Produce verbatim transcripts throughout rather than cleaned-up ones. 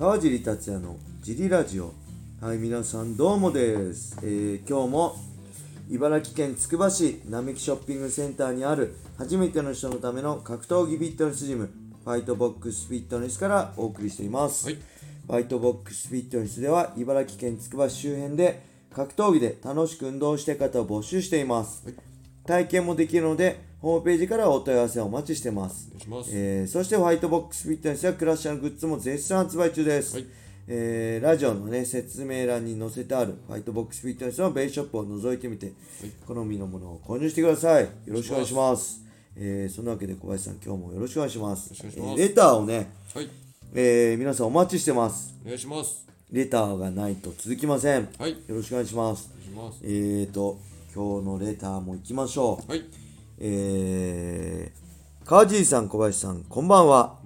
川尻達也のジリラジオ。はい、皆さんどうもです、えー、今日も茨城県つくば市並木ショッピングセンターにある初めての人のための格闘技フィットネスジムファイトボックスフィットネスからお送りしています、はい、ファイトボックスフィットネスでは茨城県つくば市周辺で格闘技で楽しく運動している方を募集しています、はい、体験もできるのでホームページからお問い合わせをお待ちしてます。えー、そしてホワイトボックスフィットネスやクラッシャーのグッズも絶賛発売中です、はい。えー、ラジオの、ね、説明欄に載せてあるホワイトボックスフィットネスのベイショップを覗いてみて、はい、好みのものを購入してください。よろしくお願いします。えー、そんなわけで小林さん今日もよろしくお願いします。レターをね、はい、えー、皆さんお待ちしてます。お願いします。レターがないと続きません、はい、よろしくお願いします。お願いします。えーと今日のレターもいきましょう。はい。えー、川尻さん、小林さん、こんばんは。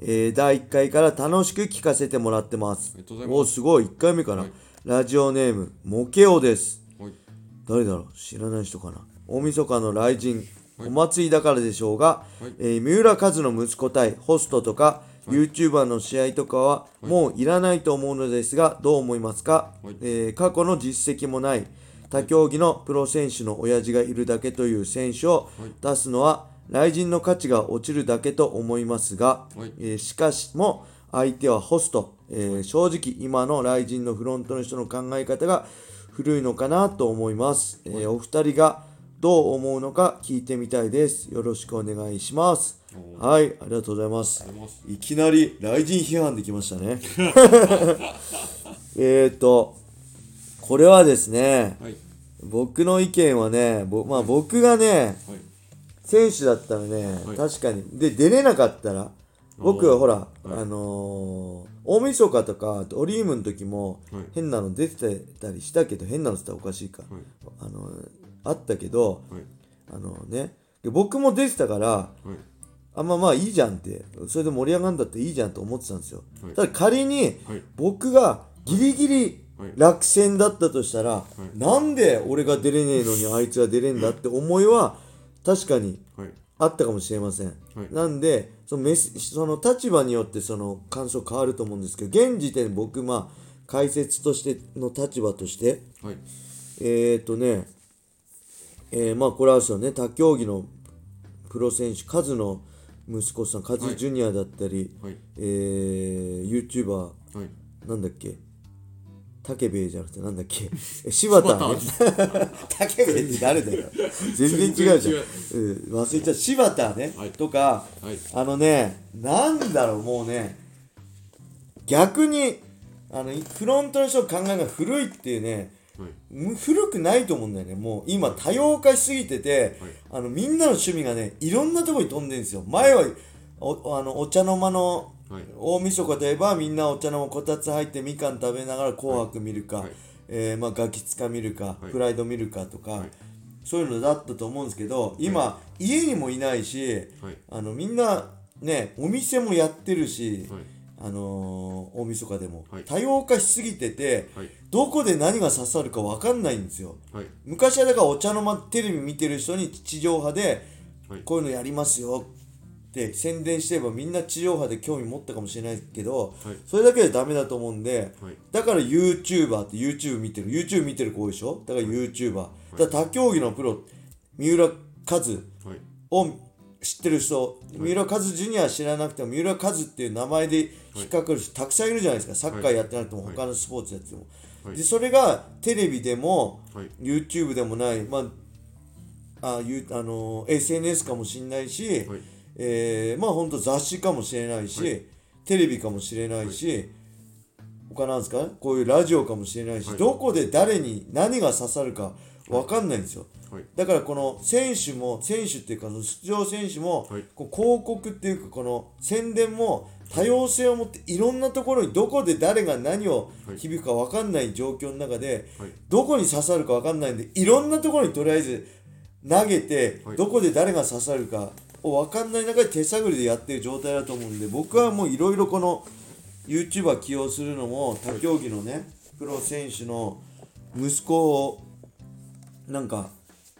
えー、だいいっかいから楽しく聞かせてもらってます。おー、すごい、いっかいめかな、はい、ラジオネームモケオです、はい、誰だろう、知らない人かな。大晦日の雷神、はい、お祭りだからでしょうが、はい、えー、三浦和の息子対ホストとか、はい、YouTuber の試合とかはもういらないと思うのですが、どう思いますか。はい、えー、過去の実績もない他競技のプロ選手の親父がいるだけという選手を出すのは雷神の価値が落ちるだけと思いますが、えー、しかしも相手はホスト、えー、正直今の雷神のフロントの人の考え方が古いのかなと思います。えー、お二人がどう思うのか聞いてみたいです。よろしくお願いします。はい、ありがとうございます。いきなり雷神批判できましたねえーとこれはですね、はい、僕の意見はね、ぼ、まあ、僕がね、はい、選手だったらね、はい、確かにで出れなかったら僕はほら、はい、あのー、大晦日とかドリームの時も変なの出てたりしたけど、はい、変なのって言ったらおかしいか、はい、あのー、あったけど、はい、あのー、ね、で僕も出てたから、はい、あんままあいいじゃんって、それで盛り上がるんだっていいじゃんと思ってたんですよ。はい、ただ仮に僕がギリギリ、はい、落選だったとしたら、はい、なんで俺が出れねえのにあいつが出れんだって思いは確かにあったかもしれません。はい、なんでそのメス、その立場によってその感想変わると思うんですけど、現時点で僕、まあ解説としての立場として、はい、えーとね、えー、まあこれはそうね、他競技のプロ選手、カズの息子さん、カズジュニアだったり、はいはい、えー、YouTuber、はい、なんだっけ、竹兵衛じゃなくてなんだっけ、柴田ね竹兵衛って誰だよ全然違うじゃん、うん、忘れちゃう。柴田ね、はい、とか、はい、あのね、なんだろう、もうね、逆にあのフロントの人の考えが古いっていうね、はい、古くないと思うんだよね。もう今多様化しすぎてて、はい、あのみんなの趣味がね、いろんなとこに飛んでるんですよ。前は お, あのお茶の間の、はい、大晦日といえばみんなお茶のこたつ入ってみかん食べながら紅白見るか、はい、えー、まあガキツカ見るか、はい、プライド見るかとか、はい、そういうのだったと思うんですけど、今、はい、家にもいないし、はい、あのみんなね、お店もやってるし、はい、あのー、大晦日でも、はい、多様化しすぎてて、はい、どこで何が刺さるか分かんないんですよ。はい、昔はだからお茶の間テレビ見てる人に地上波で、はい、こういうのやりますよで宣伝してればみんな地上波で興味持ったかもしれないけど、はい、それだけでダメだと思うんで、はい、だから YouTuber って YouTube 見てる YouTube 見てる子多いでしょ。だから YouTuber、はい、だから他競技のプロ三浦和を知ってる人、はい、三浦和ジュニア知らなくても三浦和っていう名前で引っかかる人たくさんいるじゃないですか。サッカーやってなくても他のスポーツやっても、はい、でそれがテレビでも、はい、YouTube でもない、まあ、あゆあの エスエヌエス かもしれないし、はい、えー、まあほんと雑誌かもしれないし、はい、テレビかもしれないし、はい、他なんですか、こういうラジオかもしれないし、はい、どこで誰に何が刺さるか分かんないんですよ。はい、だからこの選手も選手っていうかその出場選手も、はい、こう広告っていうかこの宣伝も多様性を持っていろんなところにどこで誰が何を響くか分かんない状況の中で、はい、どこに刺さるか分かんないんでいろんなところにとりあえず投げて、はい、どこで誰が刺さるか分かんない中で手探りでやってる状態だと思うんで、僕はもういろいろこの YouTuber 起用するのも他競技のねプロ選手の息子をなんか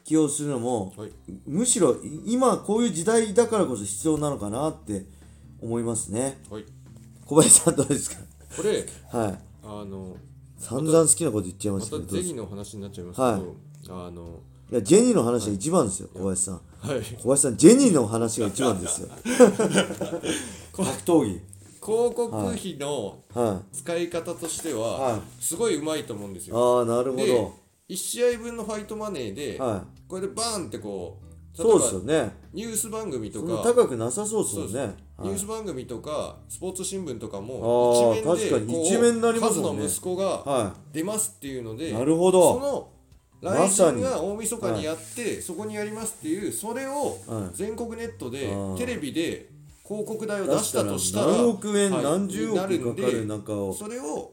起用するのも、はい、むしろ今こういう時代だからこそ必要なのかなって思いますね。はい、小林さんどうですかこれ、はい、あの散々好きなこと言っちゃいましたけど、またゼニの話になっちゃいますけど、はい、あのいやジェニーの話が一番ですよ、はい、小林さん、はい、小林さんジェニーの話が一番ですよ格闘技広告費の使い方としてはすごいうまいと思うんですよ、はい、ああなるほど。でいち試合分のファイトマネーで、はい、これでバーンってこうそうですよね。ニュース番組とか高くなさそうですよね。ニュース番組とかスポーツ新聞とかも一面で確かに一面になりますもんね。カズの息子が出ますっていうので、なるほど。その来週が大晦日にやってそこにやりますっていうそれを全国ネットでテレビで広告代を出したとしたら何億円何十億かかる中をそれを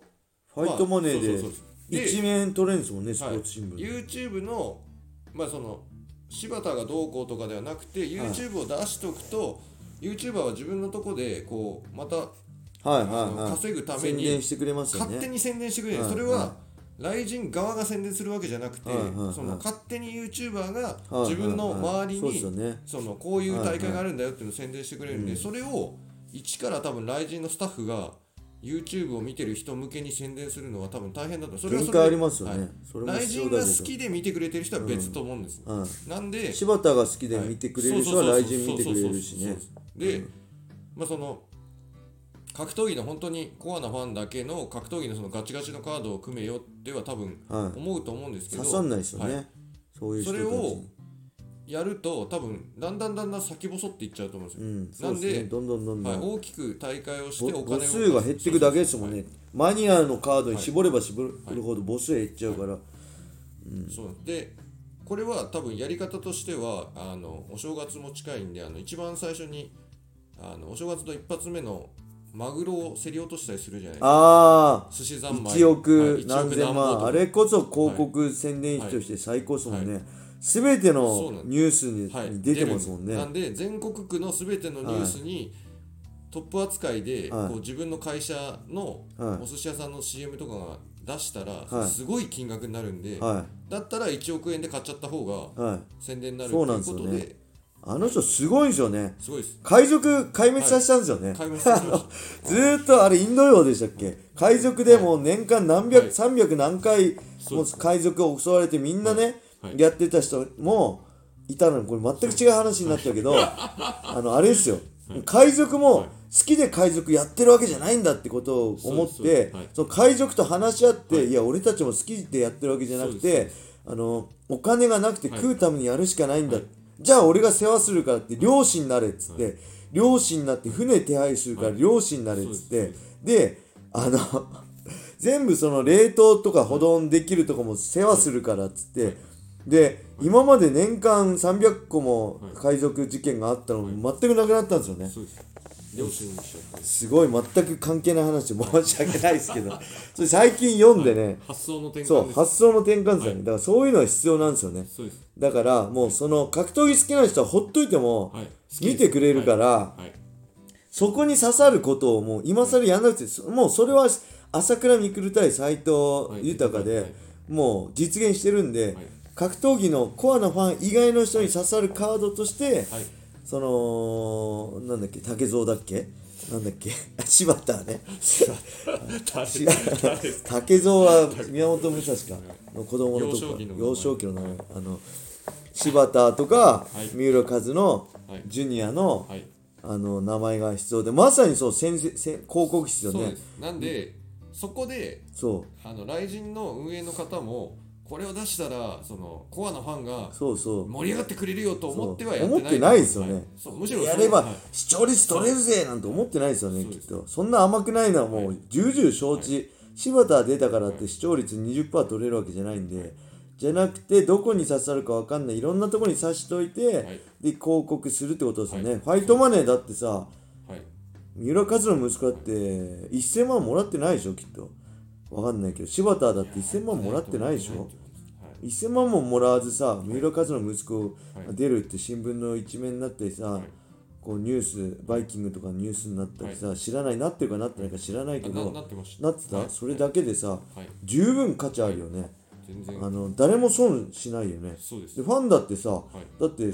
ファイトマネーで一面取れるんですもんねスポーツ新聞。YouTube のまあその柴田がどうこうとかではなくて YouTube を出しとくと、はい、YouTuber は自分のとこでこうまた、はいはいはい、稼ぐために宣伝してくれますよね。勝手に宣伝してくれる、はいはい、それはライジン側が宣伝するわけじゃなくて、はいはいはい、その勝手に YouTuber が自分の周りに、はいはいはいね、そのこういう大会があるんだよっていうのを宣伝してくれるんで、はいはい、それを一から多分ライジンのスタッフが YouTube を見てる人向けに宣伝するのは多分大変だと。それはそれでありますよね、はい、それも必要だけどライジンが好きで見てくれてる人は別と思うんです、うんうん、なんで柴田が好きで見てくれる人はライジン見てくれるしね。で、まあその格闘技の本当にコアなファンだけの格闘技のそのガチガチのカードを組めよっては多分思うと思うんですけど、はい、刺さんないですよね、はい、そういう人たちにそれをやると多分だんだんだんだん先細っていっちゃうと思うんですよ、うん、そうですね、なんでどんどんどんどん、はい、大きく大会をしてお金を母数が減っていくだけですもんね、はい、マニアのカードに絞れば絞るほど母数減っちゃうから、はいはいうん、そうでこれは多分やり方としてはあのお正月も近いんであの一番最初にあのお正月の一発目のマグロを競り落としたりするじゃないですか。ああ、寿司三昧いちおく何千万、あれこそ広告宣伝費として最高ですもんね、はいはい、全てのニュースに、はい、出てますもんね。なんで全国区の全てのニュースにトップ扱いで、はい、こう自分の会社のお寿司屋さんの シーエム とかが出したら、はい、すごい金額になるんで、はい、だったらいちおくえんで買っちゃった方が宣伝になると、はい、いうことであの人すごいんですよね。すごいです。海賊壊滅させたんですよね。はい、壊滅させました。ずーっとあれインド洋でしたっけ？海賊でもう年間何百、はい、さんびゃくなんかいも海賊を襲われてみんなね、はいはい、やってた人もいたのにこれ全く違う話になったけど、はい、あのあれですよ。海賊も好きで海賊やってるわけじゃないんだってことを思って、はい、その海賊と話し合って、はい、いや俺たちも好きでやってるわけじゃなくて、あのお金がなくて食うためにやるしかないんだって。はいはい、じゃあ俺が世話するからって漁師になれっつって、はい、漁師になって船手配するから漁師になれっつって、はい、であの全部その冷凍とか保存できるとこも世話するからっつって、はい、で今まで年間さんびゃっこも海賊事件があったのに全くなくなったんですよね、はい、そうです。漁師にしちゃってすごい全く関係ない話で申し訳ないですけどそれ最近読んでね、はい、発想の転換です。そう発想の転換ですよね、はい、だからそういうのは必要なんですよね。そうです。だからもうその格闘技好きな人はほっといても見てくれるから、はいはいはい、そこに刺さることをもう今更やんなくて、はい、もうそれは朝倉未来対斎藤豊でもう実現してるんで、はい、格闘技のコアなファン以外の人に刺さるカードとして、はい、そのなんだっけ竹蔵だっけなんだっけ柴田ね竹蔵は宮本武蔵かの子供の時の幼少期の名前、はい、あの柴田とか、はい、三浦和のジュニア の,、はい、あの名前が必要でまさにそう先生広告室よね。そうです。なんで、うん、そこでそうあの雷神の運営の方もこれを出したらそのコアなファンが盛り上がってくれるよと思ってはやってない、思ってないですよね、はい、そうむしろやれば視聴率取れるぜなんて思ってないですよね、はい、きっとそんな甘くないのはもう重々承知、はい、柴田出たからって視聴率 にじゅっパーセント 取れるわけじゃないんで、はい、じゃなくてどこに刺さるか分かんないいろんなところに刺しといて、はい、で広告するってことですよね、はい、ファイトマネーだってさ、はい、三浦和の息子だってせんまんもらってないでしょきっとわかんないけど柴田だってせんまんもらってないでしょ。せんまんももらわずさ三浦和の息子が出るって新聞の一面になってさこうニュースバイキングとかニュースになったりさ知らないなってるかなってないか知らないけどなってたそれだけでさ十分価値あるよね。全然あの誰も損しないよね。そうです。でファンだってさ、はい、だって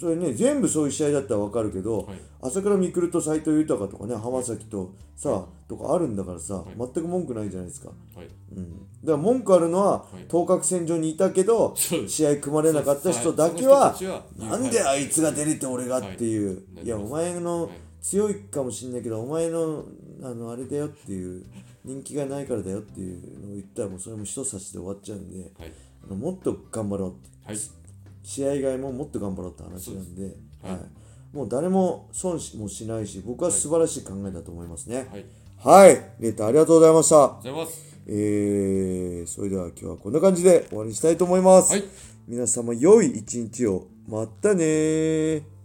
それね全部そういう試合だったら分かるけど、はい、朝倉未来と斎藤豊とかね浜崎とさ、はい、とかあるんだからさ、はい、全く文句ないじゃないですか、はいうん、だから文句あるのは当確、はい、戦場にいたけど試合組まれなかった人だけは、はい、なんであいつが出れて俺がっていう、はい、いやお前の、はい、強いかもしれないけどお前のあのあれだよっていう人気がないからだよっていうのを言ったらもうそれも一差しで終わっちゃうんで、はい、あのもっと頑張ろうって、はい、試合以外ももっと頑張ろうって話なんで、はいはい、もう誰も損もしないし僕は素晴らしい考えだと思いますね。はい、はい、レーターありがとうございました。ありがとうございます。えー、それでは今日はこんな感じで終わりにしたいと思います、はい、皆様良い一日を。またね。